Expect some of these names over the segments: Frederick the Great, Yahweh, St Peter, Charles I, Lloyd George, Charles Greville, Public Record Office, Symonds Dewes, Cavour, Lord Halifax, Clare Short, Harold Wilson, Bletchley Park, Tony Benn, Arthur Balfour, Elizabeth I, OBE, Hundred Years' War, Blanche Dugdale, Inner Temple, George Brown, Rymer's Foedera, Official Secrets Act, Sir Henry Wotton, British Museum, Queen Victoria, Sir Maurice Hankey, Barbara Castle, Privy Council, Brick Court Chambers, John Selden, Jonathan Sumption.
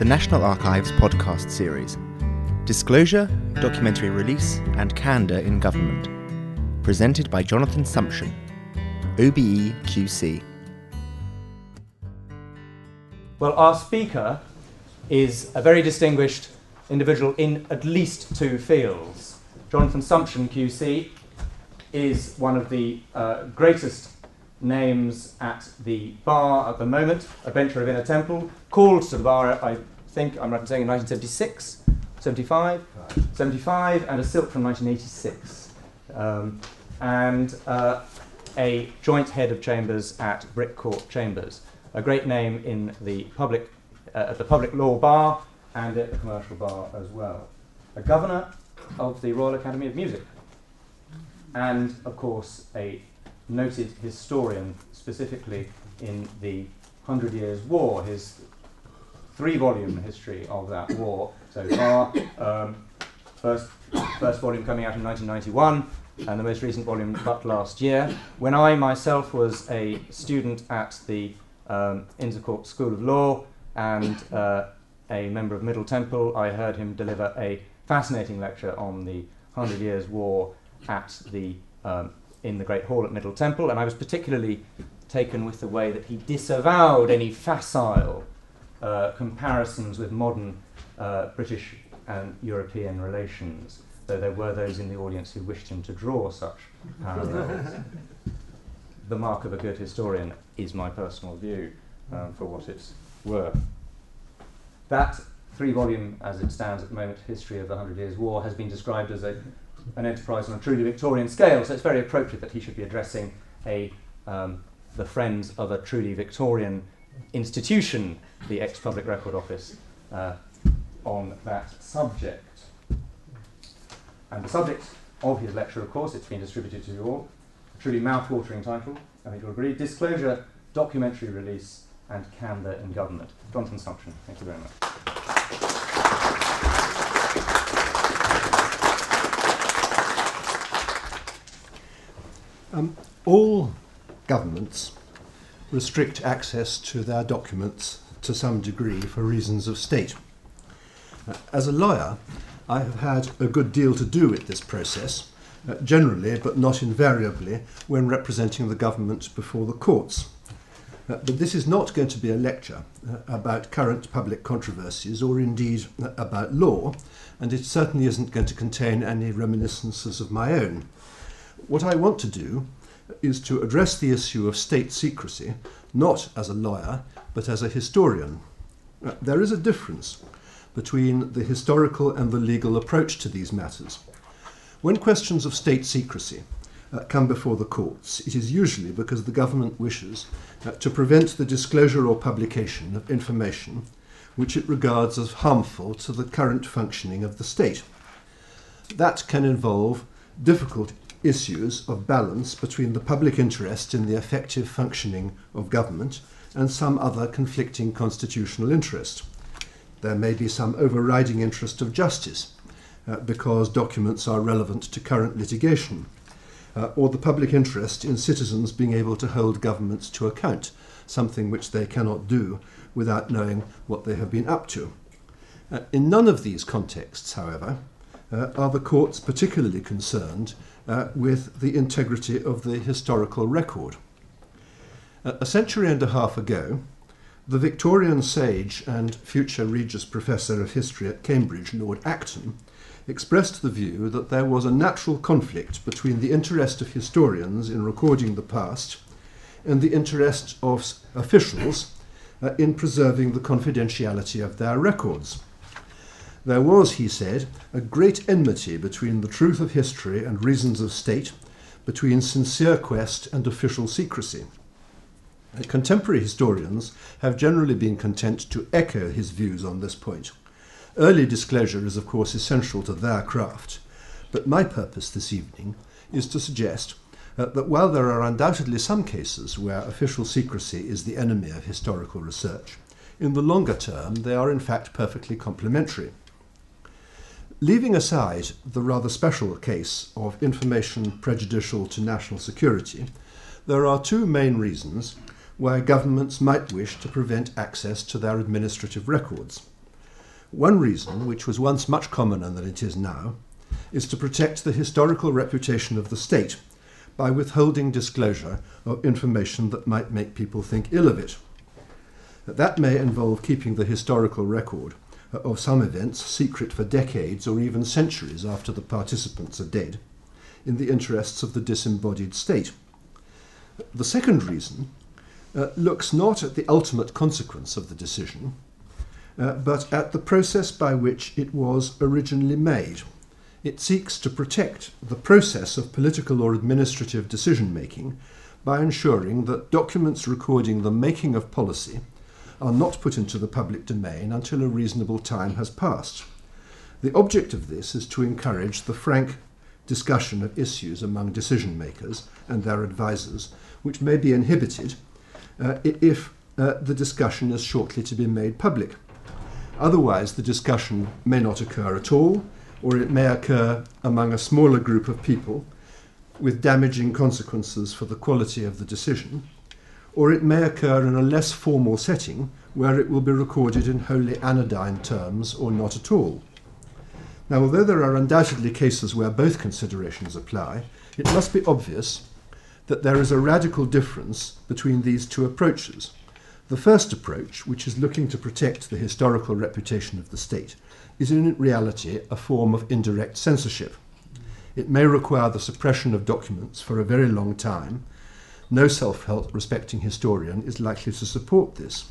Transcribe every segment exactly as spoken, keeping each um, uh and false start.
the National Archives podcast series, Disclosure, Documentary Release and Candor in Government, presented by Jonathan Sumption, O B E Q C. Well, our speaker is a very distinguished individual in at least two fields. Jonathan Sumption, Q C, is one of the uh, greatest names at the bar at the moment, a bencher of Inner Temple, called to the bar, I think I'm right in saying, in nineteen seventy-six, seventy-five, seventy-five, and a silk from nineteen eighty-six, um, and uh, a joint head of chambers at Brick Court Chambers, a great name in the public, uh, at the public law bar and at the commercial bar as well, a governor of the Royal Academy of Music, and of course a noted historian, specifically in the Hundred Years' War, his three-volume history of that war so far. Um, first, first volume coming out in nineteen ninety-one, and the most recent volume but last year. When I myself was a student at the um, Intercourt School of Law and uh, a member of Middle Temple, I heard him deliver a fascinating lecture on the Hundred Years' War at the um, in the Great Hall at Middle Temple, and I was particularly taken with the way that he disavowed any facile uh, comparisons with modern uh, British and European relations, though there were those in the audience who wished him to draw such parallels. The mark of a good historian is my personal view, um, for what it's worth. That three-volume, as it stands at the moment, History of the Hundred Years' War, has been described as a an enterprise on a truly Victorian scale, so it's very appropriate that he should be addressing a um, the friends of a truly Victorian institution, the ex-Public Record Office, uh, on that subject. And the subject of his lecture, of course, it's been distributed to you all, a truly mouth-watering title, I think you'll agree, Disclosure, Documentary Release and Candor in Government. Jonathan Sumption, thank you very much. Um, all governments restrict access to their documents to some degree for reasons of state. Uh, as a lawyer, I have had a good deal to do with this process, uh, generally but not invariably when representing the government before the courts. Uh, but this is not going to be a lecture uh, about current public controversies or indeed uh, about law, and it certainly isn't going to contain any reminiscences of my own. What I want to do is to address the issue of state secrecy, not as a lawyer, but as a historian. There is a difference between the historical and the legal approach to these matters. When questions of state secrecy uh, come before the courts, it is usually because the government wishes uh, to prevent the disclosure or publication of information which it regards as harmful to the current functioning of the state. That can involve difficult issues of balance between the public interest in the effective functioning of government and some other conflicting constitutional interest. There may be some overriding interest of justice, uh, because documents are relevant to current litigation, uh, or the public interest in citizens being able to hold governments to account, something which they cannot do without knowing what they have been up to. Uh, in none of these contexts, however, uh, are the courts particularly concerned Uh, with the integrity of the historical record. Uh, a century and a half ago, the Victorian sage and future Regius Professor of History at Cambridge, Lord Acton, expressed the view that there was a natural conflict between the interest of historians in recording the past and the interest of officials uh, in preserving the confidentiality of their records. There was, he said, a great enmity between the truth of history and reasons of state, between sincere quest and official secrecy. Contemporary historians have generally been content to echo his views on this point. Early disclosure is, of course, essential to their craft, but my purpose this evening is to suggest uh, that while there are undoubtedly some cases where official secrecy is the enemy of historical research, in the longer term they are in fact perfectly complementary. Leaving aside the rather special case of information prejudicial to national security, there are two main reasons why governments might wish to prevent access to their administrative records. One reason, which was once much commoner than it is now, is to protect the historical reputation of the state by withholding disclosure of information that might make people think ill of it. That may involve keeping the historical record of some events secret for decades or even centuries after the participants are dead, in the interests of the disembodied state. The second reason uh, looks not at the ultimate consequence of the decision, uh, but at the process by which it was originally made. It seeks to protect the process of political or administrative decision-making by ensuring that documents recording the making of policy are not put into the public domain until a reasonable time has passed. The object of this is to encourage the frank discussion of issues among decision-makers and their advisers, which may be inhibited uh, if uh, the discussion is shortly to be made public. Otherwise, the discussion may not occur at all, or it may occur among a smaller group of people with damaging consequences for the quality of the decision, or it may occur in a less formal setting where it will be recorded in wholly anodyne terms or not at all. Now, although there are undoubtedly cases where both considerations apply, it must be obvious that there is a radical difference between these two approaches. The first approach, which is looking to protect the historical reputation of the state, is in reality a form of indirect censorship. It may require the suppression of documents for a very long time. No self-help respecting historian is likely to support this.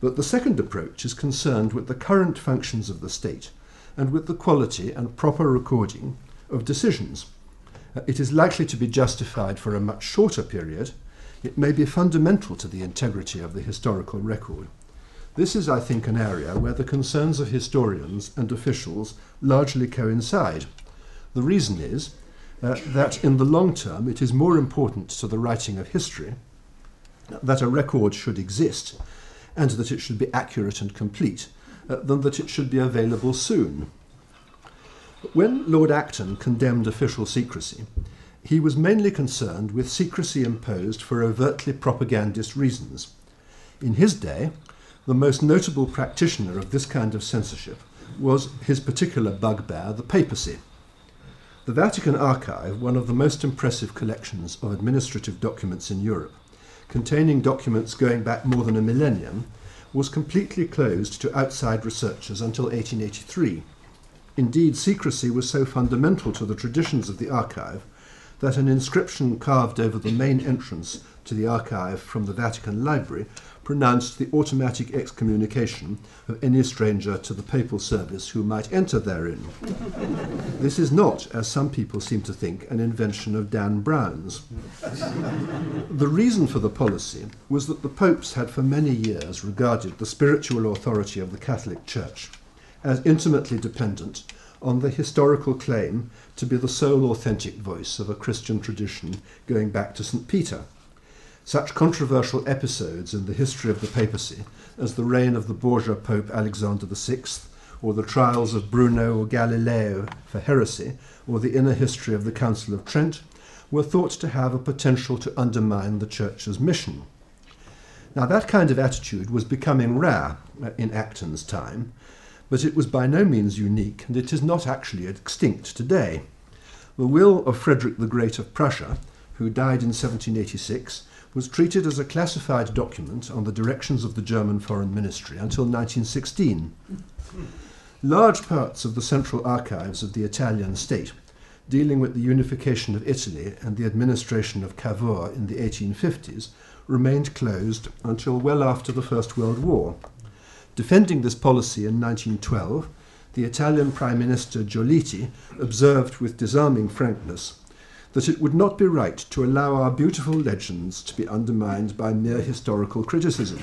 But the second approach is concerned with the current functions of the state and with the quality and proper recording of decisions. It is likely to be justified for a much shorter period. It may be fundamental to the integrity of the historical record. This is, I think, an area where the concerns of historians and officials largely coincide. The reason is Uh, that in the long term it is more important to the writing of history that a record should exist and that it should be accurate and complete uh, than that it should be available soon. When Lord Acton condemned official secrecy, he was mainly concerned with secrecy imposed for overtly propagandist reasons. In his day, the most notable practitioner of this kind of censorship was his particular bugbear, the papacy. The Vatican Archive, one of the most impressive collections of administrative documents in Europe, containing documents going back more than a millennium, was completely closed to outside researchers until eighteen eighty-three. Indeed, secrecy was so fundamental to the traditions of the archive that an inscription carved over the main entrance to the archive from the Vatican Library pronounced the automatic excommunication of any stranger to the papal service who might enter therein. This is not, as some people seem to think, an invention of Dan Brown's. The reason for the policy was that the popes had for many years regarded the spiritual authority of the Catholic Church as intimately dependent on the historical claim to be the sole authentic voice of a Christian tradition going back to St Peter. Such controversial episodes in the history of the papacy as the reign of the Borgia Pope Alexander the Sixth, or the trials of Bruno or Galileo for heresy, or the inner history of the Council of Trent, were thought to have a potential to undermine the Church's mission. Now, that kind of attitude was becoming rare in Acton's time, but it was by no means unique, and it is not actually extinct today. The will of Frederick the Great of Prussia, who died in seventeen eighty-six, was treated as a classified document on the directions of the German Foreign Ministry until nineteen sixteen. Large parts of the central archives of the Italian state, dealing with the unification of Italy and the administration of Cavour in the eighteen fifties, remained closed until well after the First World War. Defending this policy in nineteen twelve, the Italian Prime Minister Giolitti observed with disarming frankness that it would not be right to allow our beautiful legends to be undermined by mere historical criticism.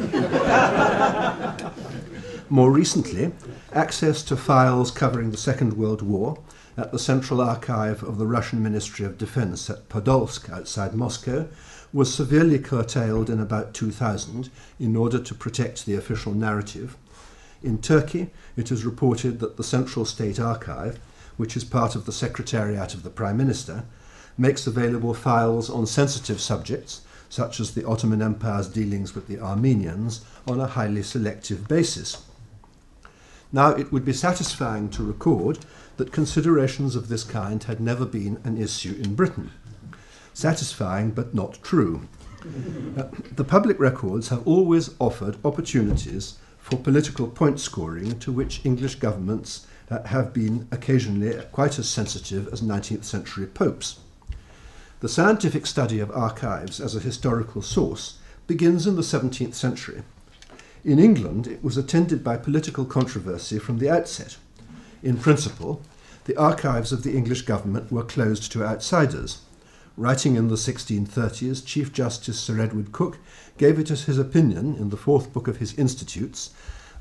More recently, access to files covering the Second World War at the Central Archive of the Russian Ministry of Defense at Podolsk outside Moscow was severely curtailed in about two thousand in order to protect the official narrative. In Turkey, it is reported that the Central State Archive, which is part of the Secretariat of the Prime Minister, makes available files on sensitive subjects, such as the Ottoman Empire's dealings with the Armenians, on a highly selective basis. Now, it would be satisfying to record that considerations of this kind had never been an issue in Britain. Satisfying, but not true. Uh, the public records have always offered opportunities for political point scoring to which English governments uh, have been occasionally quite as sensitive as nineteenth century popes. The scientific study of archives as a historical source begins in the seventeenth century. In England, it was attended by political controversy from the outset. In principle, the archives of the English government were closed to outsiders. Writing in the sixteen thirties, Chief Justice Sir Edward Cook gave it as his opinion, in the fourth book of his Institutes,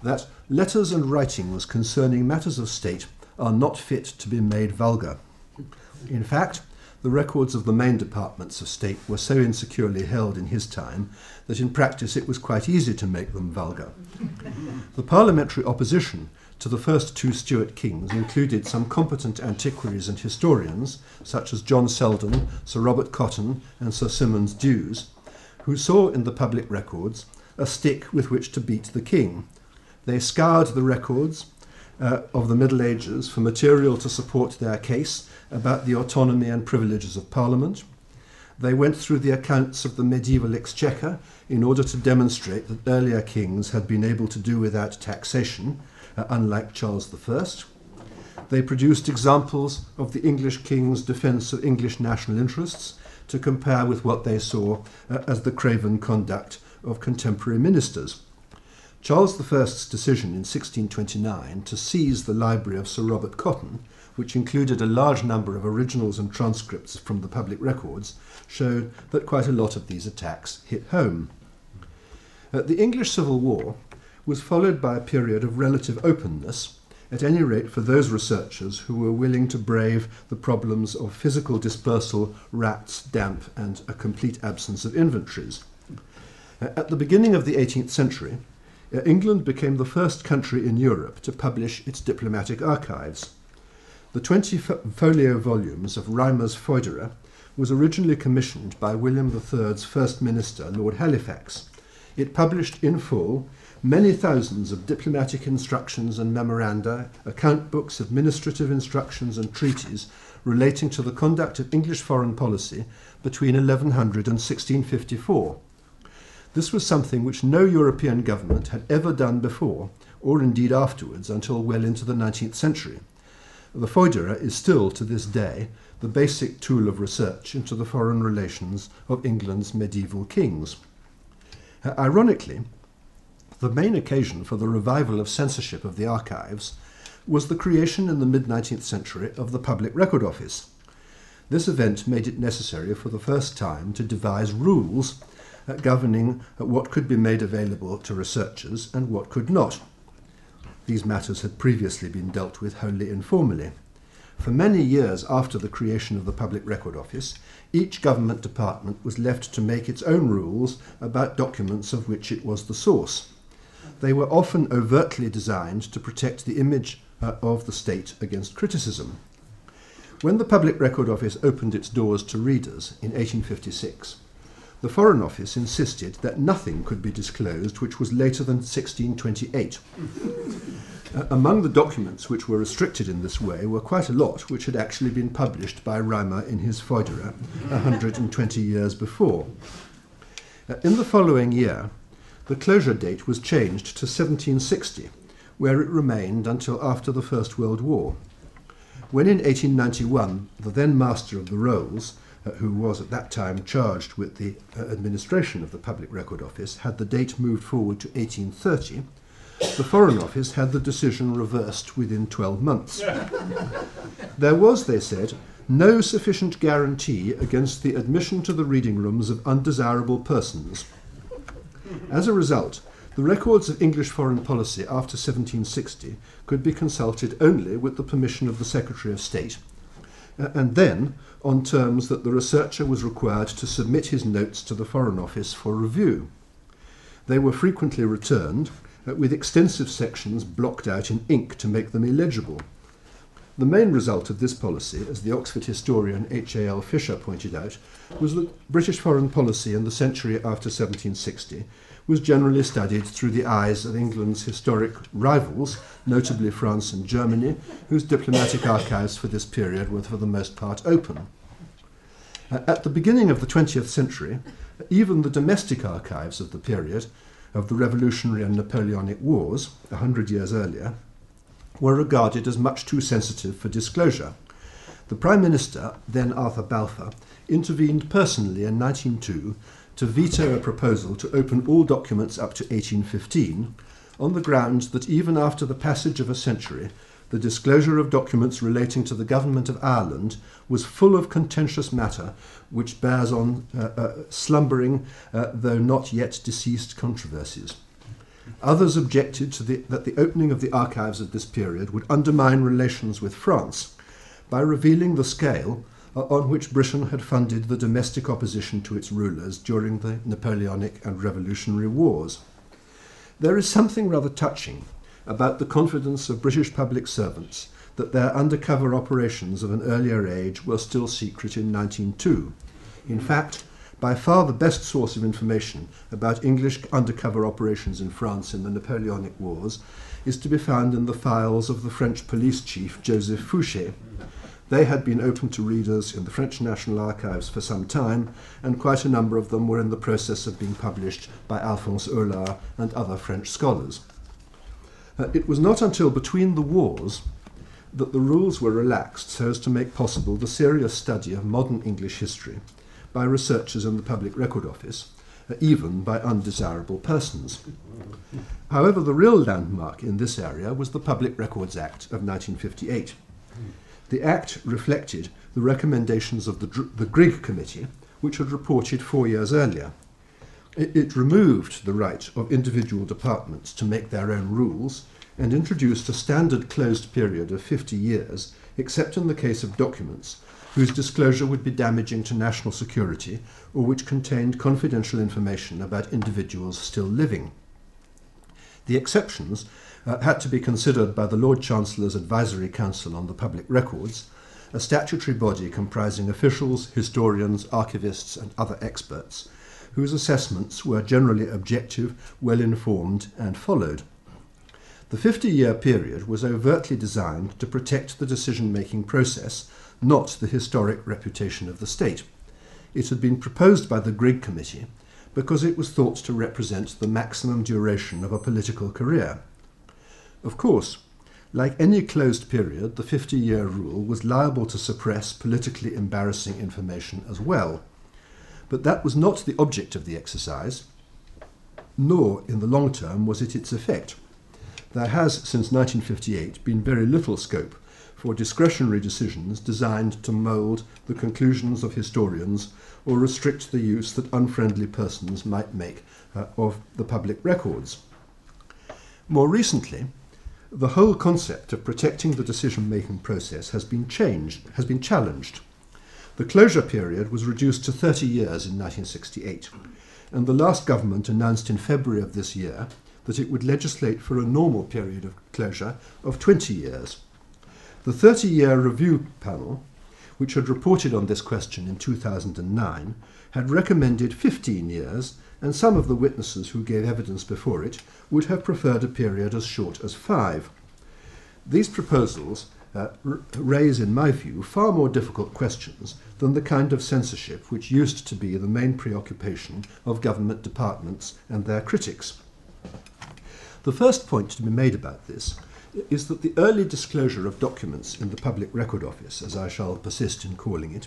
that letters and writings concerning matters of state are not fit to be made vulgar. In fact, the records of the main departments of state were so insecurely held in his time that in practice it was quite easy to make them vulgar. The parliamentary opposition to the first two Stuart kings included some competent antiquaries and historians, such as John Selden, Sir Robert Cotton, and Sir Symonds Dewes, who saw in the public records a stick with which to beat the king. They scoured the records uh, of the Middle Ages for material to support their case about the autonomy and privileges of Parliament. They went through the accounts of the medieval exchequer in order to demonstrate that earlier kings had been able to do without taxation, Uh, unlike Charles the First. They produced examples of the English king's defence of English national interests to compare with what they saw uh, as the craven conduct of contemporary ministers. Charles the First's decision in sixteen twenty-nine to seize the library of Sir Robert Cotton, which included a large number of originals and transcripts from the public records, showed that quite a lot of these attacks hit home. Uh, the English Civil War was followed by a period of relative openness, at any rate for those researchers who were willing to brave the problems of physical dispersal, rats, damp, and a complete absence of inventories. At the beginning of the eighteenth century, England became the first country in Europe to publish its diplomatic archives. The twenty folio volumes of Rymer's Foedera was originally commissioned by William the Third's First Minister, Lord Halifax. It published in full many thousands of diplomatic instructions and memoranda, account books, administrative instructions and treaties relating to the conduct of English foreign policy between eleven hundred and sixteen fifty-four. This was something which no European government had ever done before, or indeed afterwards, until well into the nineteenth century. The Foedera is still, to this day, the basic tool of research into the foreign relations of England's medieval kings. Uh, ironically, the main occasion for the revival of censorship of the archives was the creation in the mid-nineteenth century of the Public Record Office. This event made it necessary for the first time to devise rules uh, governing uh, what could be made available to researchers and what could not. These matters had previously been dealt with wholly informally. For many years after the creation of the Public Record Office, each government department was left to make its own rules about documents of which it was the source. They were often overtly designed to protect the image uh, of the state against criticism. When the Public Record Office opened its doors to readers in eighteen fifty-six, the Foreign Office insisted that nothing could be disclosed which was later than sixteen twenty-eight. uh, among the documents which were restricted in this way were quite a lot which had actually been published by Rymer in his Foedera one hundred twenty years before. Uh, in the following year, the closure date was changed to seventeen sixty, where it remained until after the First World War. When in eighteen ninety-one, the then Master of the Rolls, uh, who was at that time charged with the uh, administration of the Public Record Office, had the date moved forward to eighteen thirty, the Foreign Office had the decision reversed within twelve months. There was, they said, no sufficient guarantee against the admission to the reading rooms of undesirable persons. As a result, the records of English foreign policy after seventeen sixty could be consulted only with the permission of the Secretary of State, and then on terms that the researcher was required to submit his notes to the Foreign Office for review. They were frequently returned, with extensive sections blocked out in ink to make them illegible. The main result of this policy, as the Oxford historian H A L Fisher pointed out, was that British foreign policy in the century after seventeen sixty was generally studied through the eyes of England's historic rivals, notably France and Germany, whose diplomatic archives for this period were for the most part open. Uh, at the beginning of the twentieth century, even the domestic archives of the period of the Revolutionary and Napoleonic Wars, a hundred years earlier, were regarded as much too sensitive for disclosure. The Prime Minister, then Arthur Balfour, intervened personally in nineteen oh two to veto a proposal to open all documents up to eighteen fifteen on the grounds that even after the passage of a century, the disclosure of documents relating to the government of Ireland was full of contentious matter which bears on uh, uh, slumbering, uh, though not yet deceased, controversies. Others objected to the, that the opening of the archives of this period would undermine relations with France by revealing the scale on which Britain had funded the domestic opposition to its rulers during the Napoleonic and Revolutionary Wars. There is something rather touching about the confidence of British public servants that their undercover operations of an earlier age were still secret in nineteen oh two. In fact, by far the best source of information about English undercover operations in France in the Napoleonic Wars is to be found in the files of the French police chief Joseph Fouché. They had been open to readers in the French National Archives for some time, and quite a number of them were in the process of being published by Alphonse Hollard and other French scholars. Uh, it was not until between the wars that the rules were relaxed so as to make possible the serious study of modern English history by researchers in the Public Record Office, uh, even by undesirable persons. However, the real landmark in this area was the Public Records Act of nineteen fifty-eight. The Act reflected the recommendations of the, the Grigg Committee, which had reported four years earlier. It removed the right of individual departments to make their own rules and introduced a standard closed period of fifty years, except in the case of documents whose disclosure would be damaging to national security or which contained confidential information about individuals still living. The exceptions uh, had to be considered by the Lord Chancellor's Advisory Council on the Public Records, a statutory body comprising officials, historians, archivists and other experts, whose assessments were generally objective, well-informed and followed. The fifty-year period was overtly designed to protect the decision-making process, not the historic reputation of the state. It had been proposed by the Grigg Committee because it was thought to represent the maximum duration of a political career. Of course, like any closed period, the fifty-year rule was liable to suppress politically embarrassing information as well. But that was not the object of the exercise, nor in the long term was it its effect. There has, since nineteen fifty-eight, been very little scope for discretionary decisions designed to mould the conclusions of historians or restrict the use that unfriendly persons might make uh, of the public records. More recently, the whole concept of protecting the decision-making process has been changed, has been challenged. The closure period was reduced to thirty years in nineteen sixty-eight, and the last government announced in February of this year that it would legislate for a normal period of closure of twenty years. The thirty-year review panel, which had reported on this question in two thousand nine, had recommended fifteen years, and some of the witnesses who gave evidence before it would have preferred a period as short as five. These proposals Uh, raise, in my view, far more difficult questions than the kind of censorship which used to be the main preoccupation of government departments and their critics. The first point to be made about this is that the early disclosure of documents in the Public Record Office, as I shall persist in calling it,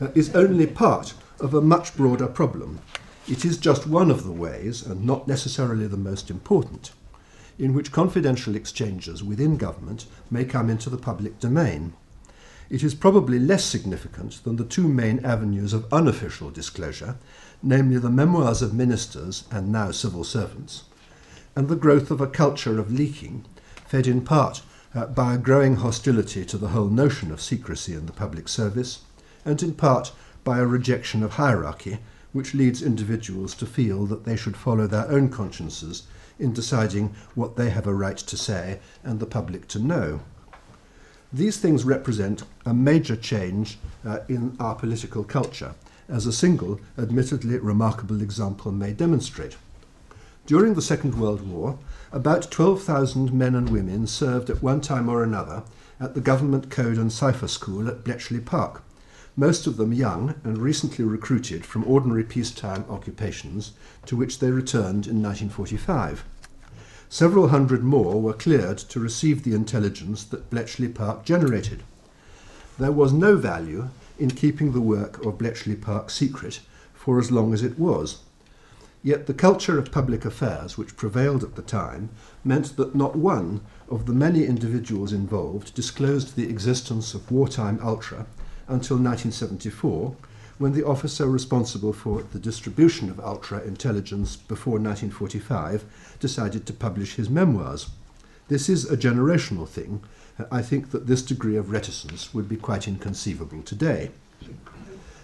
uh, is only part of a much broader problem. It is just one of the ways, and not necessarily the most important, in which confidential exchanges within government may come into the public domain. It is probably less significant than the two main avenues of unofficial disclosure, namely the memoirs of ministers and now civil servants, and the growth of a culture of leaking, fed in part uh, by a growing hostility to the whole notion of secrecy in the public service, and in part by a rejection of hierarchy, which leads individuals to feel that they should follow their own consciences in deciding what they have a right to say and the public to know. These things represent a major change uh, in our political culture, as a single, admittedly remarkable example may demonstrate. During the Second World War, about twelve thousand men and women served at one time or another at the Government Code and Cipher School at Bletchley Park, most of them young and recently recruited from ordinary peacetime occupations to which they returned in nineteen forty-five. Several hundred more were cleared to receive the intelligence that Bletchley Park generated. There was no value in keeping the work of Bletchley Park secret for as long as it was. Yet the culture of public affairs which prevailed at the time meant that not one of the many individuals involved disclosed the existence of wartime ultra until nineteen seventy-four, when the officer responsible for the distribution of ultra intelligence before nineteen forty-five decided to publish his memoirs. This is a generational thing. I think that this degree of reticence would be quite inconceivable today.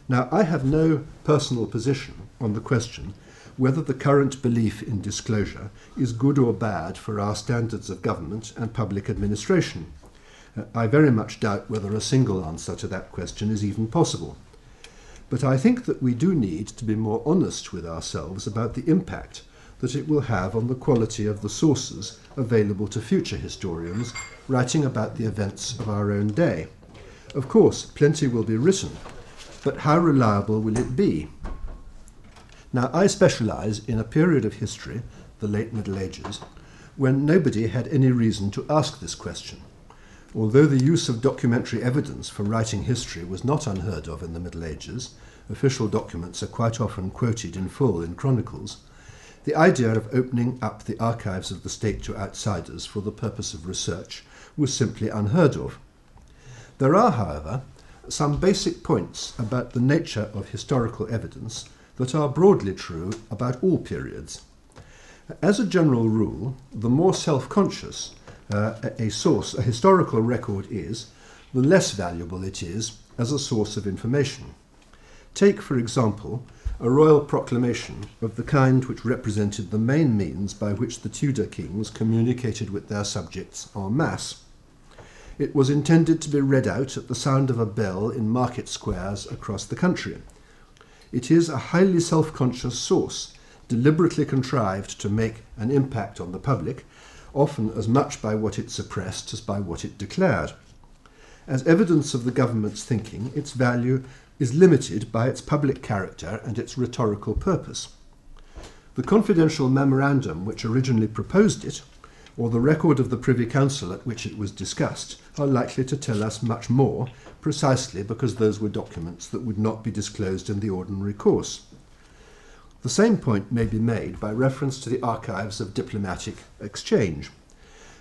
Now, I have no personal position on the question whether the current belief in disclosure is good or bad for our standards of government and public administration. Uh, I very much doubt whether a single answer to that question is even possible. But I think that we do need to be more honest with ourselves about the impact that it will have on the quality of the sources available to future historians writing about the events of our own day. Of course, plenty will be written, but how reliable will it be? Now, I specialise in a period of history, the late Middle Ages, when nobody had any reason to ask this question. Although the use of documentary evidence for writing history was not unheard of in the Middle Ages, official documents are quite often quoted in full in chronicles, the idea of opening up the archives of the state to outsiders for the purpose of research was simply unheard of. There are, however, some basic points about the nature of historical evidence that are broadly true about all periods. As a general rule, the more self-conscious uh, a source, a historical record is, the less valuable it is as a source of information. Take, for example, a royal proclamation of the kind which represented the main means by which the Tudor kings communicated with their subjects en masse. It was intended to be read out at the sound of a bell in market squares across the country. It is a highly self-conscious source, deliberately contrived to make an impact on the public, often as much by what it suppressed as by what it declared. As evidence of the government's thinking, its value is limited by its public character and its rhetorical purpose. The confidential memorandum which originally proposed it, or the record of the Privy Council at which it was discussed, are likely to tell us much more, precisely because those were documents that would not be disclosed in the ordinary course. The same point may be made by reference to the archives of diplomatic exchange.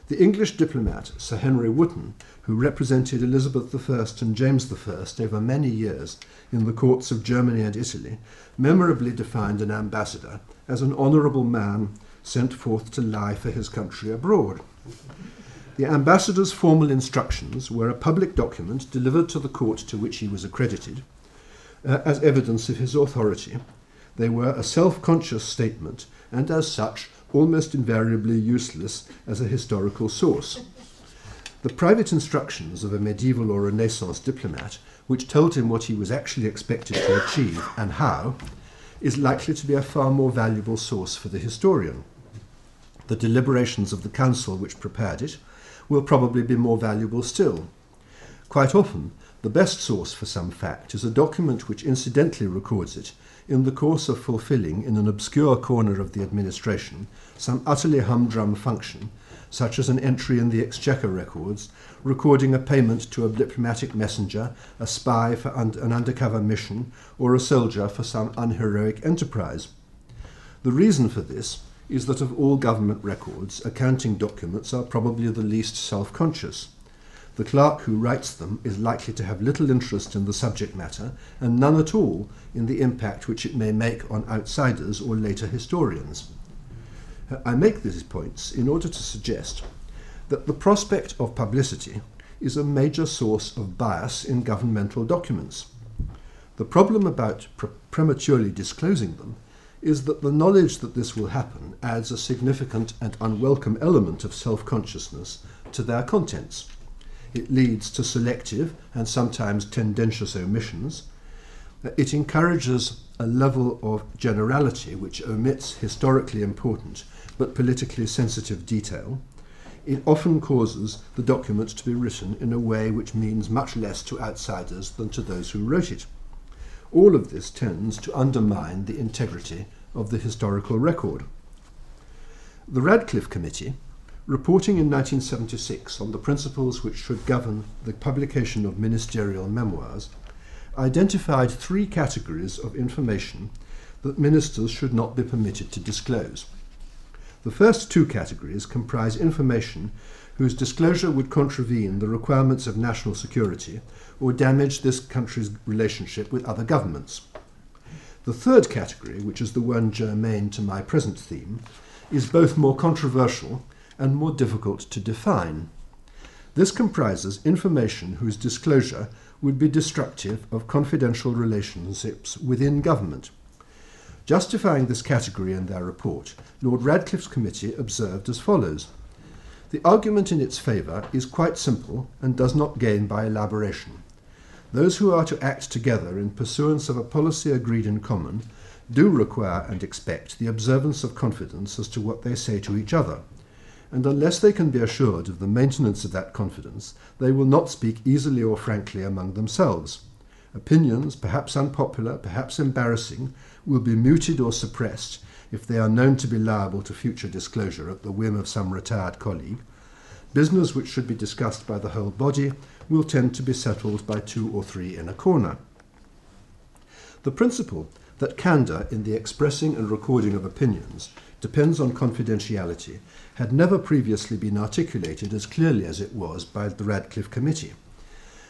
The English diplomat Sir Henry Wotton, who represented Elizabeth the First and James the First over many years in the courts of Germany and Italy, memorably defined an ambassador as an honourable man sent forth to lie for his country abroad. The ambassador's formal instructions were a public document delivered to the court to which he was accredited uh, as evidence of his authority. They were a self-conscious statement and, as such, almost invariably useless as a historical source. The private instructions of a medieval or Renaissance diplomat, which told him what he was actually expected to achieve and how, is likely to be a far more valuable source for the historian. The deliberations of the council which prepared it will probably be more valuable still. Quite often, the best source for some fact is a document which incidentally records it in the course of fulfilling in an obscure corner of the administration some utterly humdrum function, such as an entry in the Exchequer records, recording a payment to a diplomatic messenger, a spy for un- an undercover mission, or a soldier for some unheroic enterprise. The reason for this is that of all government records, accounting documents are probably the least self-conscious. The clerk who writes them is likely to have little interest in the subject matter and none at all in the impact which it may make on outsiders or later historians. I make these points in order to suggest that the prospect of publicity is a major source of bias in governmental documents. The problem about pre- prematurely disclosing them is that the knowledge that this will happen adds a significant and unwelcome element of self-consciousness to their contents. It leads to selective and sometimes tendentious omissions. It encourages a level of generality which omits historically important but politically sensitive detail. It often causes the document to be written in a way which means much less to outsiders than to those who wrote it. All of this tends to undermine the integrity of the historical record. The Radcliffe Committee, reporting in nineteen seventy-six on the principles which should govern the publication of ministerial memoirs, identified three categories of information that ministers should not be permitted to disclose. The first two categories comprise information whose disclosure would contravene the requirements of national security or damage this country's relationship with other governments. The third category, which is the one germane to my present theme, is both more controversial and more difficult to define. This comprises information whose disclosure would be destructive of confidential relationships within government. Justifying this category in their report, Lord Radcliffe's committee observed as follows. The argument in its favour is quite simple and does not gain by elaboration. Those who are to act together in pursuance of a policy agreed in common do require and expect the observance of confidence as to what they say to each other, and unless they can be assured of the maintenance of that confidence, they will not speak easily or frankly among themselves. Opinions, perhaps unpopular, perhaps embarrassing, will be muted or suppressed if they are known to be liable to future disclosure at the whim of some retired colleague. Business which should be discussed by the whole body will tend to be settled by two or three in a corner. The principle that candour in the expressing and recording of opinions depends on confidentiality had never previously been articulated as clearly as it was by the Radcliffe Committee.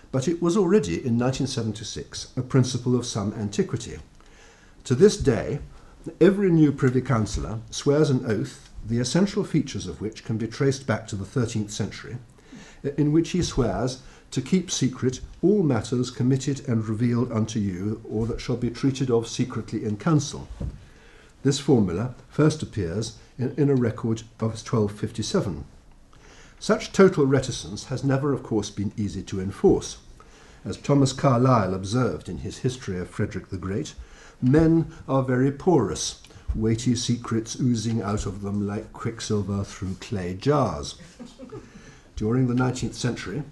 But it was already, in nineteen seventy-six, a principle of some antiquity. To this day, every new Privy Councillor swears an oath, the essential features of which can be traced back to the thirteenth century, in which he swears to keep secret all matters committed and revealed unto you, or that shall be treated of secretly in council. This formula first appears in, in a record of twelve fifty-seven. Such total reticence has never, of course, been easy to enforce. As Thomas Carlyle observed in his History of Frederick the Great, men are very porous, weighty secrets oozing out of them like quicksilver through clay jars. During the nineteenth century,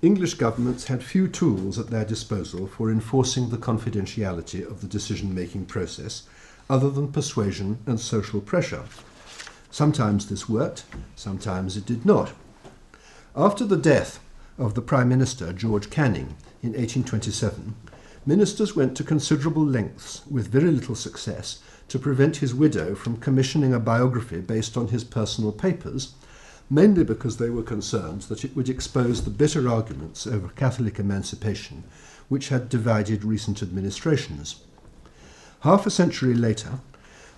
English governments had few tools at their disposal for enforcing the confidentiality of the decision-making process, other than persuasion and social pressure. Sometimes this worked, sometimes it did not. After the death of the Prime Minister, George Canning, in eighteen twenty-seven, ministers went to considerable lengths, with very little success, to prevent his widow from commissioning a biography based on his personal papers, mainly because they were concerned that it would expose the bitter arguments over Catholic emancipation, which had divided recent administrations. Half a century later,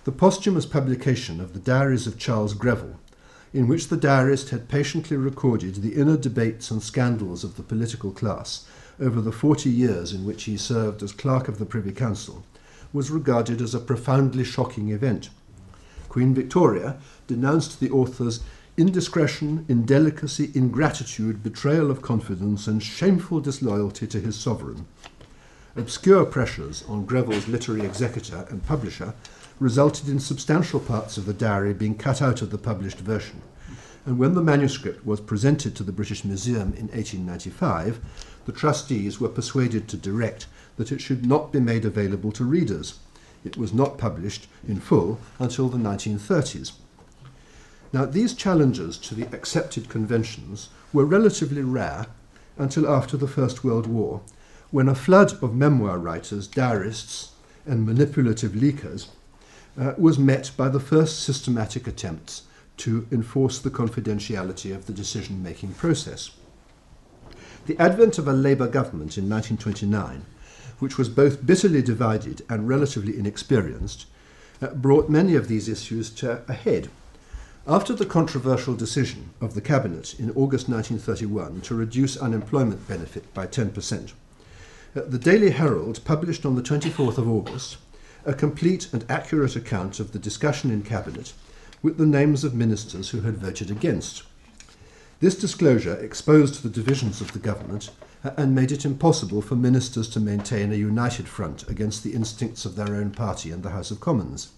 the posthumous publication of the diaries of Charles Greville, in which the diarist had patiently recorded the inner debates and scandals of the political class over the forty years in which he served as Clerk of the Privy Council, was regarded as a profoundly shocking event. Queen Victoria denounced the author's indiscretion, indelicacy, ingratitude, betrayal of confidence, and shameful disloyalty to his sovereign. Obscure pressures on Greville's literary executor and publisher resulted in substantial parts of the diary being cut out of the published version, and when the manuscript was presented to the British Museum in eighteen ninety-five, the trustees were persuaded to direct that it should not be made available to readers. It was not published in full until the nineteen thirties. Now, these challenges to the accepted conventions were relatively rare until after the First World War, when a flood of memoir writers, diarists, and manipulative leakers uh, was met by the first systematic attempts to enforce the confidentiality of the decision-making process. The advent of a Labour government in nineteen twenty-nine, which was both bitterly divided and relatively inexperienced, uh, brought many of these issues to a head. After the controversial decision of the Cabinet in August nineteen thirty-one to reduce unemployment benefit by ten percent, the Daily Herald published on the twenty-fourth of August a complete and accurate account of the discussion in Cabinet with the names of ministers who had voted against. This disclosure exposed the divisions of the government and made it impossible for ministers to maintain a united front against the instincts of their own party and the House of Commons.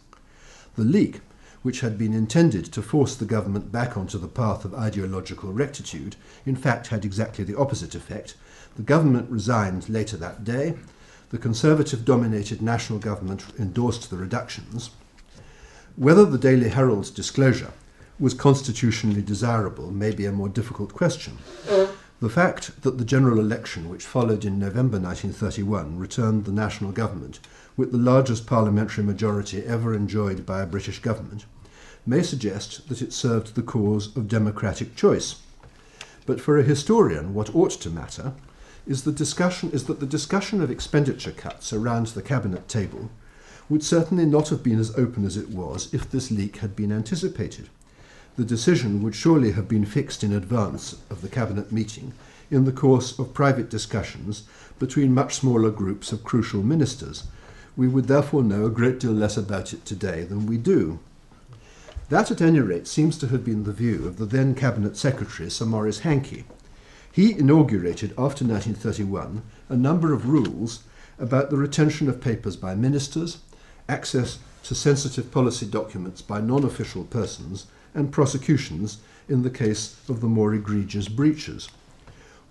The leak, which had been intended to force the government back onto the path of ideological rectitude, in fact had exactly the opposite effect. The government resigned later that day, the Conservative-dominated national government endorsed the reductions. Whether the Daily Herald's disclosure was constitutionally desirable may be a more difficult question. The fact that the general election which followed in November nineteen thirty-one returned the national government with the largest parliamentary majority ever enjoyed by a British government may suggest that it served the cause of democratic choice. But for a historian, what ought to matter is, the discussion, is that the discussion of expenditure cuts around the cabinet table would certainly not have been as open as it was if this leak had been anticipated. The decision would surely have been fixed in advance of the Cabinet meeting in the course of private discussions between much smaller groups of crucial ministers. We would therefore know a great deal less about it today than we do. That at any rate seems to have been the view of the then Cabinet Secretary Sir Maurice Hankey. He inaugurated after nineteen thirty-one a number of rules about the retention of papers by ministers, access to sensitive policy documents by non-official persons, and prosecutions in the case of the more egregious breaches.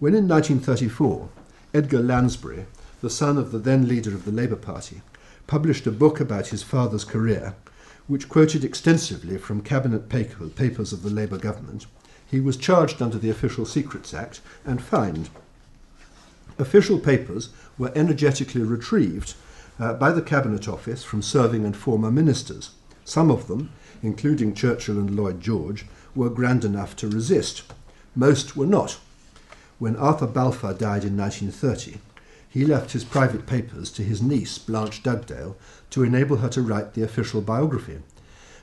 When in nineteen thirty-four, Edgar Lansbury, the son of the then leader of the Labour Party, published a book about his father's career, which quoted extensively from cabinet papers of the Labour government, he was charged under the Official Secrets Act and fined. Official papers were energetically retrieved uh, by the Cabinet Office from serving and former ministers. Some of them, including Churchill and Lloyd George, were grand enough to resist. Most were not. When Arthur Balfour died in nineteen thirty, he left his private papers to his niece, Blanche Dugdale, to enable her to write the official biography.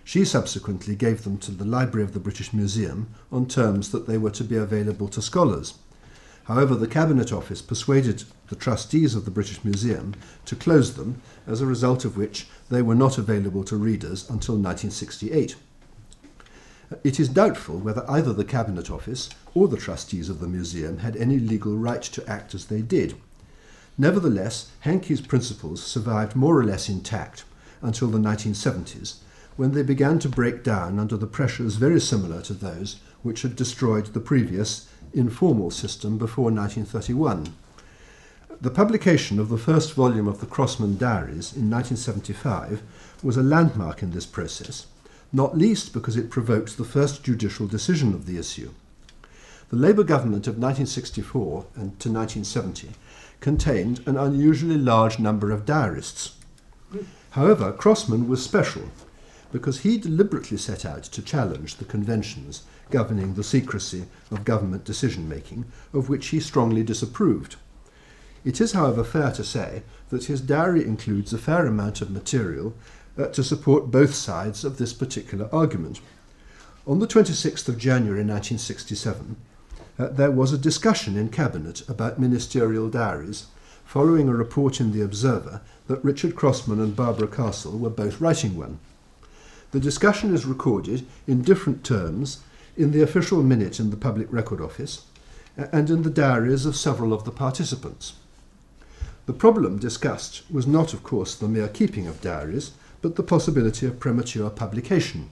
She subsequently gave them to the Library of the British Museum on terms that they were to be available to scholars. However, the Cabinet Office persuaded the trustees of the British Museum to close them, as a result of which they were not available to readers until nineteen sixty-eight. It is doubtful whether either the Cabinet Office or the trustees of the museum had any legal right to act as they did. Nevertheless, Hankey's principles survived more or less intact until the nineteen seventies, when they began to break down under the pressures very similar to those which had destroyed the previous informal system before nineteen thirty-one. The publication of the first volume of the Crossman Diaries in nineteen seventy-five was a landmark in this process, not least because it provoked the first judicial decision of the issue. The Labour government of nineteen sixty-four and to nineteen seventy contained an unusually large number of diarists. However, Crossman was special because he deliberately set out to challenge the conventions governing the secrecy of government decision-making, of which he strongly disapproved. It is, however, fair to say that his diary includes a fair amount of material uh, to support both sides of this particular argument. On the twenty-sixth of January nineteen sixty-seven, uh, there was a discussion in Cabinet about ministerial diaries, following a report in The Observer that Richard Crossman and Barbara Castle were both writing one. The discussion is recorded in different terms in the official minute in the Public Record Office and in the diaries of several of the participants. The problem discussed was not, of course, the mere keeping of diaries, but the possibility of premature publication.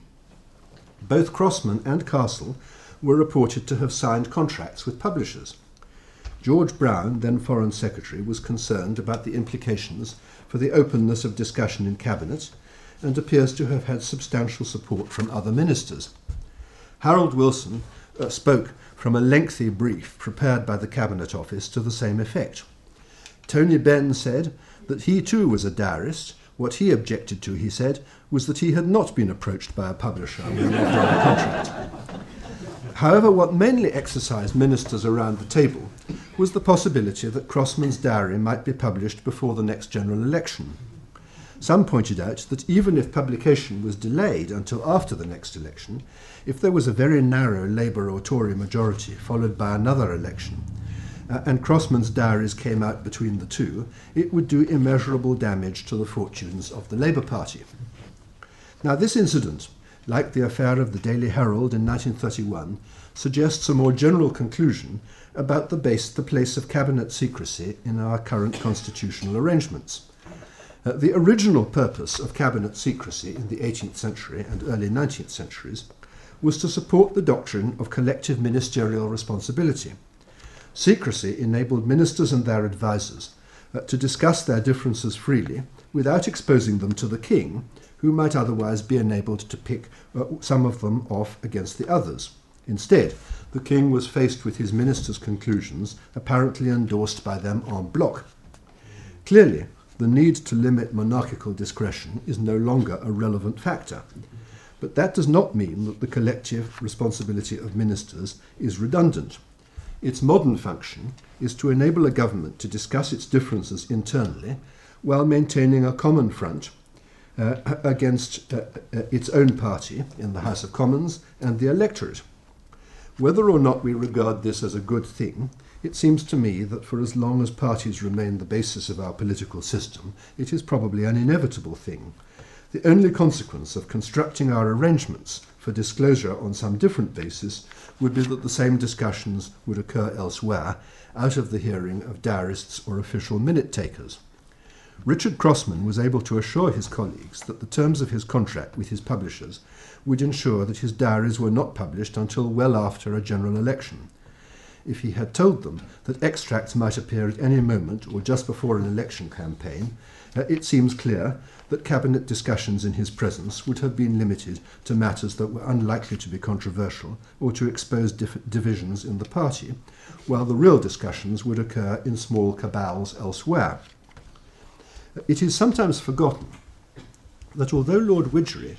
Both Crossman and Castle were reported to have signed contracts with publishers. George Brown, then Foreign Secretary, was concerned about the implications for the openness of discussion in Cabinet and appears to have had substantial support from other ministers. Harold Wilson uh, spoke from a lengthy brief prepared by the Cabinet Office to the same effect. Tony Benn said that he too was a diarist. What he objected to, he said, was that he had not been approached by a publisher with an offer of contract. However, what mainly exercised ministers around the table was the possibility that Crossman's diary might be published before the next general election. Some pointed out that even if publication was delayed until after the next election, if there was a very narrow Labour or Tory majority followed by another election, uh, and Crossman's diaries came out between the two, it would do immeasurable damage to the fortunes of the Labour Party. Now, this incident like the affair of the Daily Herald in nineteen thirty-one, suggests a more general conclusion about the, base, the place of cabinet secrecy in our current constitutional arrangements. Uh, the original purpose of cabinet secrecy in the eighteenth century and early nineteenth centuries was to support the doctrine of collective ministerial responsibility. Secrecy enabled ministers and their advisers uh, to discuss their differences freely without exposing them to the king, who might otherwise be enabled to pick uh, some of them off against the others. Instead, the king was faced with his ministers' conclusions, apparently endorsed by them en bloc. Clearly, the need to limit monarchical discretion is no longer a relevant factor. But that does not mean that the collective responsibility of ministers is redundant. Its modern function is to enable a government to discuss its differences internally while maintaining a common front uh, against uh, its own party in the House of Commons and the electorate. Whether or not we regard this as a good thing, it seems to me that for as long as parties remain the basis of our political system, it is probably an inevitable thing. The only consequence of constructing our arrangements for disclosure on some different basis would be that the same discussions would occur elsewhere, out of the hearing of diarists or official minute-takers. Richard Crossman was able to assure his colleagues that the terms of his contract with his publishers would ensure that his diaries were not published until well after a general election. If he had told them that extracts might appear at any moment or just before an election campaign, it seems clear that cabinet discussions in his presence would have been limited to matters that were unlikely to be controversial or to expose dif- divisions in the party, while the real discussions would occur in small cabals elsewhere. It is sometimes forgotten that although Lord Widgery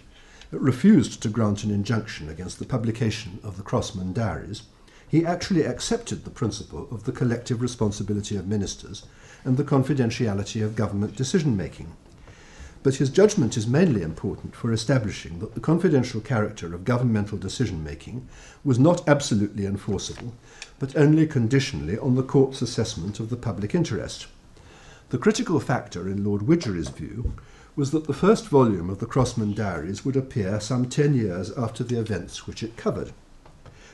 refused to grant an injunction against the publication of the Crossman Diaries, he actually accepted the principle of the collective responsibility of ministers and the confidentiality of government decision-making. But his judgment is mainly important for establishing that the confidential character of governmental decision-making was not absolutely enforceable, but only conditionally on the court's assessment of the public interest. The critical factor in Lord Widgery's view was that the first volume of the Crossman Diaries would appear some ten years after the events which it covered.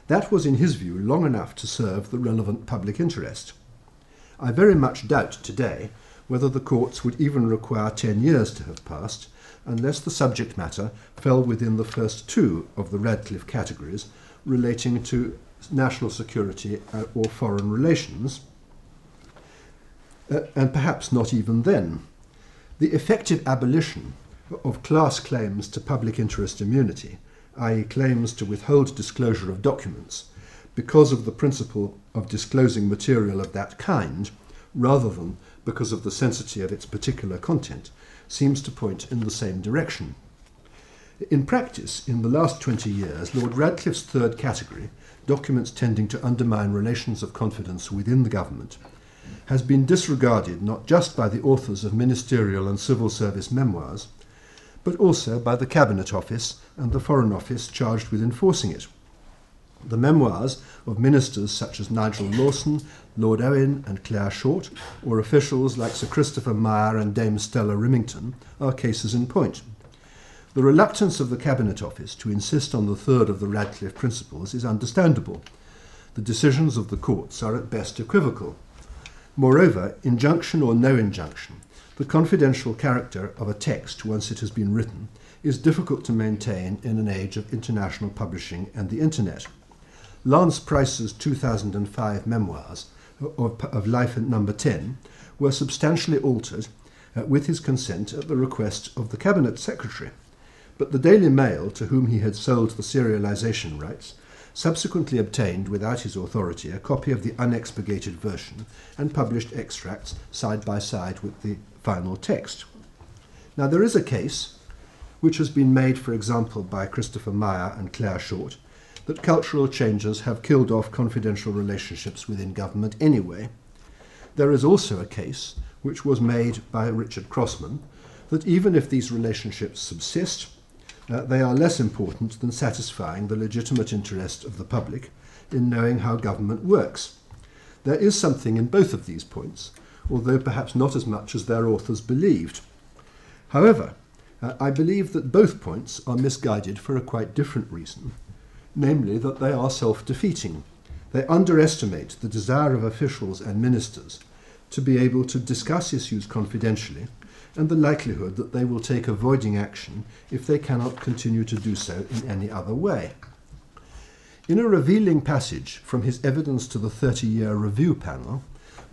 That was, in his view, long enough to serve the relevant public interest. I very much doubt today whether the courts would even require ten years to have passed unless the subject matter fell within the first two of the Radcliffe categories relating to national security or foreign relations, Uh, and perhaps not even then. The effective abolition of class claims to public interest immunity, that is claims to withhold disclosure of documents, because of the principle of disclosing material of that kind, rather than because of the sensitivity of its particular content, seems to point in the same direction. In practice, in the last twenty years, Lord Radcliffe's third category, documents tending to undermine relations of confidence within the government, has been disregarded not just by the authors of ministerial and civil service memoirs, but also by the Cabinet Office and the Foreign Office charged with enforcing it. The memoirs of ministers such as Nigel Lawson, Lord Owen and Clare Short, or officials like Sir Christopher Meyer and Dame Stella Rimington, are cases in point. The reluctance of the Cabinet Office to insist on the third of the Radcliffe principles is understandable. The decisions of the courts are at best equivocal. Moreover, injunction or no injunction, the confidential character of a text once it has been written is difficult to maintain in an age of international publishing and the internet. Lance Price's two thousand five memoirs of, of Life at Number ten were substantially altered uh, with his consent at the request of the Cabinet Secretary, but the Daily Mail, to whom he had sold the serialisation rights, subsequently obtained without his authority a copy of the unexpurgated version and published extracts side by side with the final text. Now there is a case, which has been made for example by Christopher Meyer and Clare Short, that cultural changes have killed off confidential relationships within government anyway. There is also a case, which was made by Richard Crossman, that even if these relationships subsist, Uh, they are less important than satisfying the legitimate interest of the public in knowing how government works. There is something in both of these points, although perhaps not as much as their authors believed. However, Uh, I believe that both points are misguided for a quite different reason, namely that they are self-defeating. They underestimate the desire of officials and ministers to be able to discuss issues confidentially and the likelihood that they will take avoiding action if they cannot continue to do so in any other way. In a revealing passage from his evidence to the thirty-year review panel,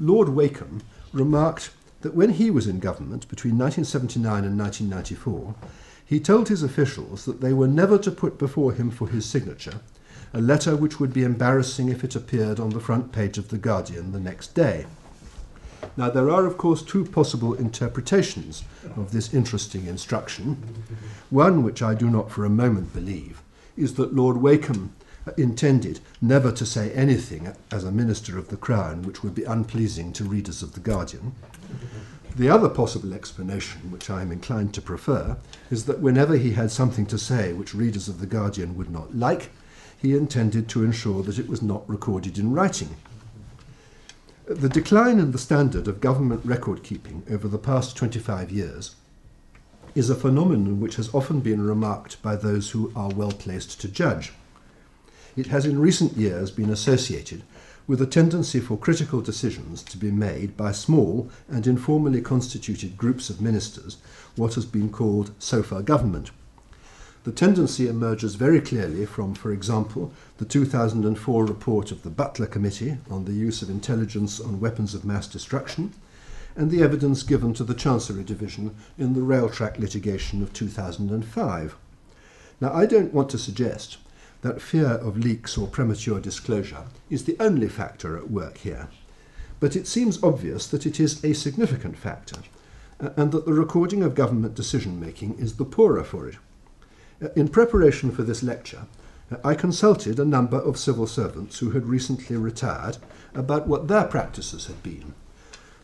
Lord Wakeham remarked that when he was in government between nineteen seventy-nine and nineteen ninety-four, he told his officials that they were never to put before him for his signature a letter which would be embarrassing if it appeared on the front page of The Guardian the next day. Now, there are, of course, two possible interpretations of this interesting instruction. One, which I do not for a moment believe, is that Lord Wakeham intended never to say anything as a Minister of the Crown which would be unpleasing to readers of The Guardian. The other possible explanation, which I am inclined to prefer, is that whenever he had something to say which readers of The Guardian would not like, he intended to ensure that it was not recorded in writing. The decline in the standard of government record-keeping over the past twenty-five years is a phenomenon which has often been remarked by those who are well-placed to judge. It has in recent years been associated with a tendency for critical decisions to be made by small and informally constituted groups of ministers, what has been called sofa government. The tendency emerges very clearly from, for example, the two thousand four report of the Butler Committee on the use of intelligence on weapons of mass destruction, and the evidence given to the Chancery Division in the Railtrack litigation of two thousand five. Now, I don't want to suggest that fear of leaks or premature disclosure is the only factor at work here, but it seems obvious that it is a significant factor, and that the recording of government decision-making is the poorer for it. In preparation for this lecture, I consulted a number of civil servants who had recently retired about what their practices had been.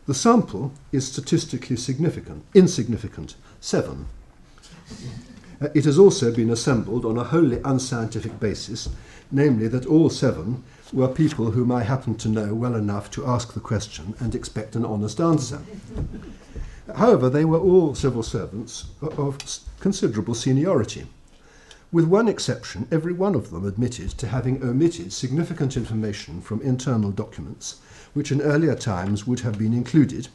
The sample is statistically significant, insignificant, seven. It has also been assembled on a wholly unscientific basis, namely that all seven were people whom I happened to know well enough to ask the question and expect an honest answer. However, they were all civil servants of considerable seniority. With one exception, every one of them admitted to having omitted significant information from internal documents which in earlier times would have been included,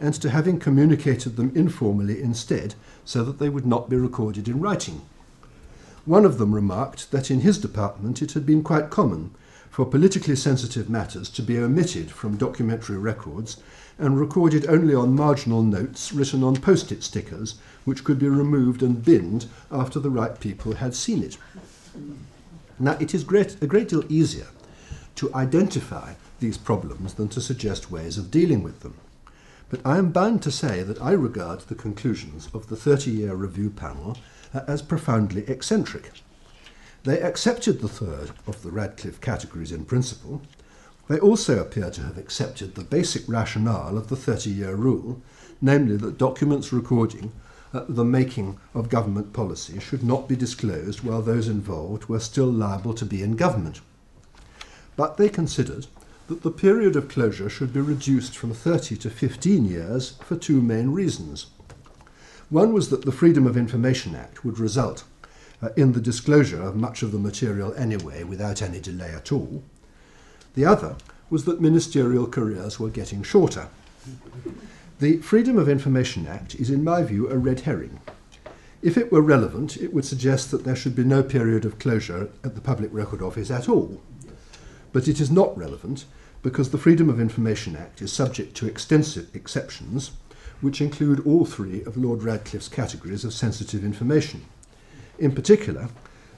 and to having communicated them informally instead so that they would not be recorded in writing. One of them remarked that in his department it had been quite common for politically sensitive matters to be omitted from documentary records and recorded only on marginal notes written on post-it stickers, which could be removed and binned after the right people had seen it. Now, it is great, a great deal easier to identify these problems than to suggest ways of dealing with them. But I am bound to say that I regard the conclusions of the thirty-year review panel as profoundly eccentric. They accepted the third of the Radcliffe categories in principle. They also appear to have accepted the basic rationale of the thirty-year rule, namely that documents recording uh, the making of government policy should not be disclosed while those involved were still liable to be in government. But they considered that the period of closure should be reduced from thirty to fifteen years for two main reasons. One was that the Freedom of Information Act would result uh, in the disclosure of much of the material anyway without any delay at all. The other was that ministerial careers were getting shorter. The Freedom of Information Act is, in my view, a red herring. If it were relevant, it would suggest that there should be no period of closure at the Public Record Office at all. But it is not relevant because the Freedom of Information Act is subject to extensive exceptions, which include all three of Lord Radcliffe's categories of sensitive information. In particular,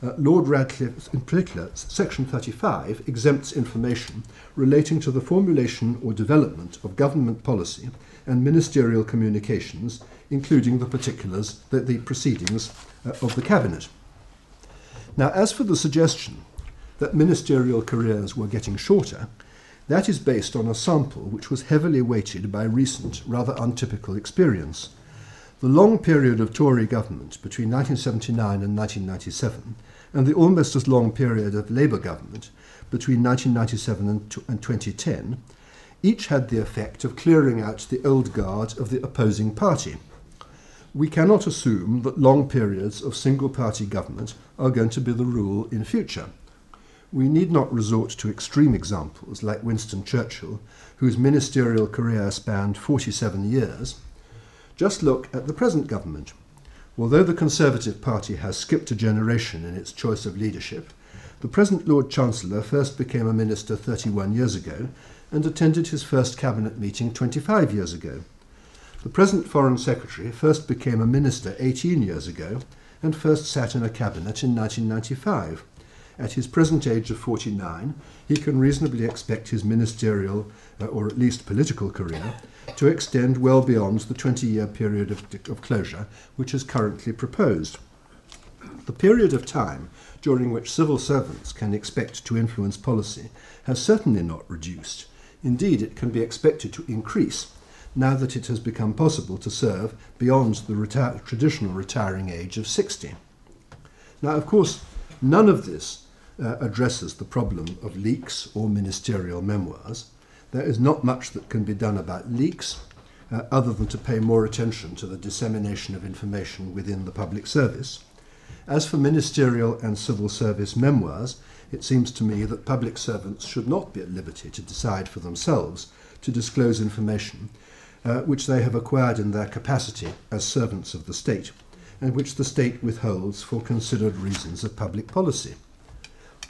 Uh, Lord Radcliffe's, in particular, Section thirty-five exempts information relating to the formulation or development of government policy and ministerial communications, including the particulars, the, the proceedings uh, of the Cabinet. Now, as for the suggestion that ministerial careers were getting shorter, that is based on a sample which was heavily weighted by recent, rather untypical experience. The long period of Tory government between nineteen seventy-nine and nineteen ninety-seven, and the almost as long period of Labour government between nineteen ninety-seven and twenty ten, each had the effect of clearing out the old guard of the opposing party. we cannot assume that long periods of single-party government are going to be the rule in future. We need not resort to extreme examples like Winston Churchill, whose ministerial career spanned forty-seven years. Just look at the present government. Although the Conservative Party has skipped a generation in its choice of leadership, the present Lord Chancellor first became a minister thirty-one years ago and attended his first cabinet meeting twenty-five years ago. The present Foreign Secretary first became a minister eighteen years ago and first sat in a cabinet in nineteen ninety-five. At his present age of forty-nine, he can reasonably expect his ministerial, uh, or at least political, career to extend well beyond the twenty-year period of, of closure which is currently proposed. The period of time during which civil servants can expect to influence policy has certainly not reduced. Indeed, it can be expected to increase now that it has become possible to serve beyond the reti- traditional retiring age of sixty. Now, of course, none of this Uh, addresses the problem of leaks or ministerial memoirs. There is not much that can be done about leaks uh, other than to pay more attention to the dissemination of information within the public service. As for ministerial and civil service memoirs, it seems to me that public servants should not be at liberty to decide for themselves to disclose information uh, which they have acquired in their capacity as servants of the state and which the state withholds for considered reasons of public policy.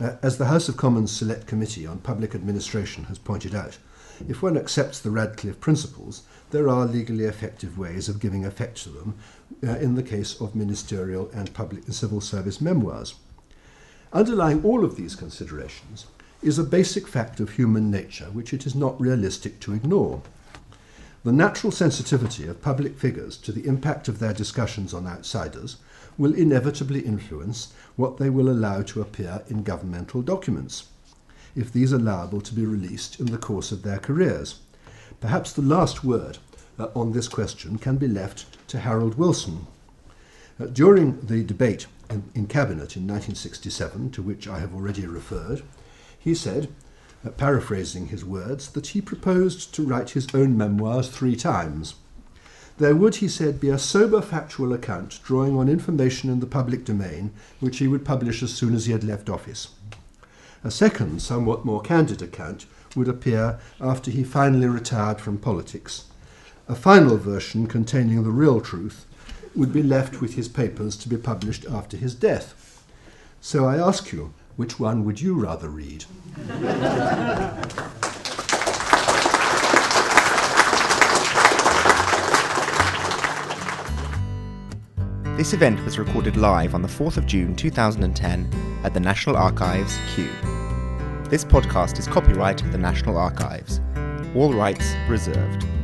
Uh, as the House of Commons Select Committee on Public Administration has pointed out, if one accepts the Radcliffe principles, there are legally effective ways of giving effect to them uh, in the case of ministerial and public and civil service memoirs. Underlying all of these considerations is a basic fact of human nature which it is not realistic to ignore. The natural sensitivity of public figures to the impact of their discussions on outsiders will inevitably influence what they will allow to appear in governmental documents, if these are liable to be released in the course of their careers. Perhaps the last word uh, on this question can be left to Harold Wilson. Uh, during the debate in, in Cabinet in nineteen sixty-seven, to which I have already referred, he said, uh, paraphrasing his words, that he proposed to write his own memoirs three times. There would, he said, be a sober factual account drawing on information in the public domain which he would publish as soon as he had left office. A second, somewhat more candid account would appear after he finally retired from politics. A final version containing the real truth would be left with his papers to be published after his death. So I ask you, which one would you rather read? This event was recorded live on the fourth of June two thousand ten at the National Archives, Kew. This podcast is copyright of the National Archives. All rights reserved.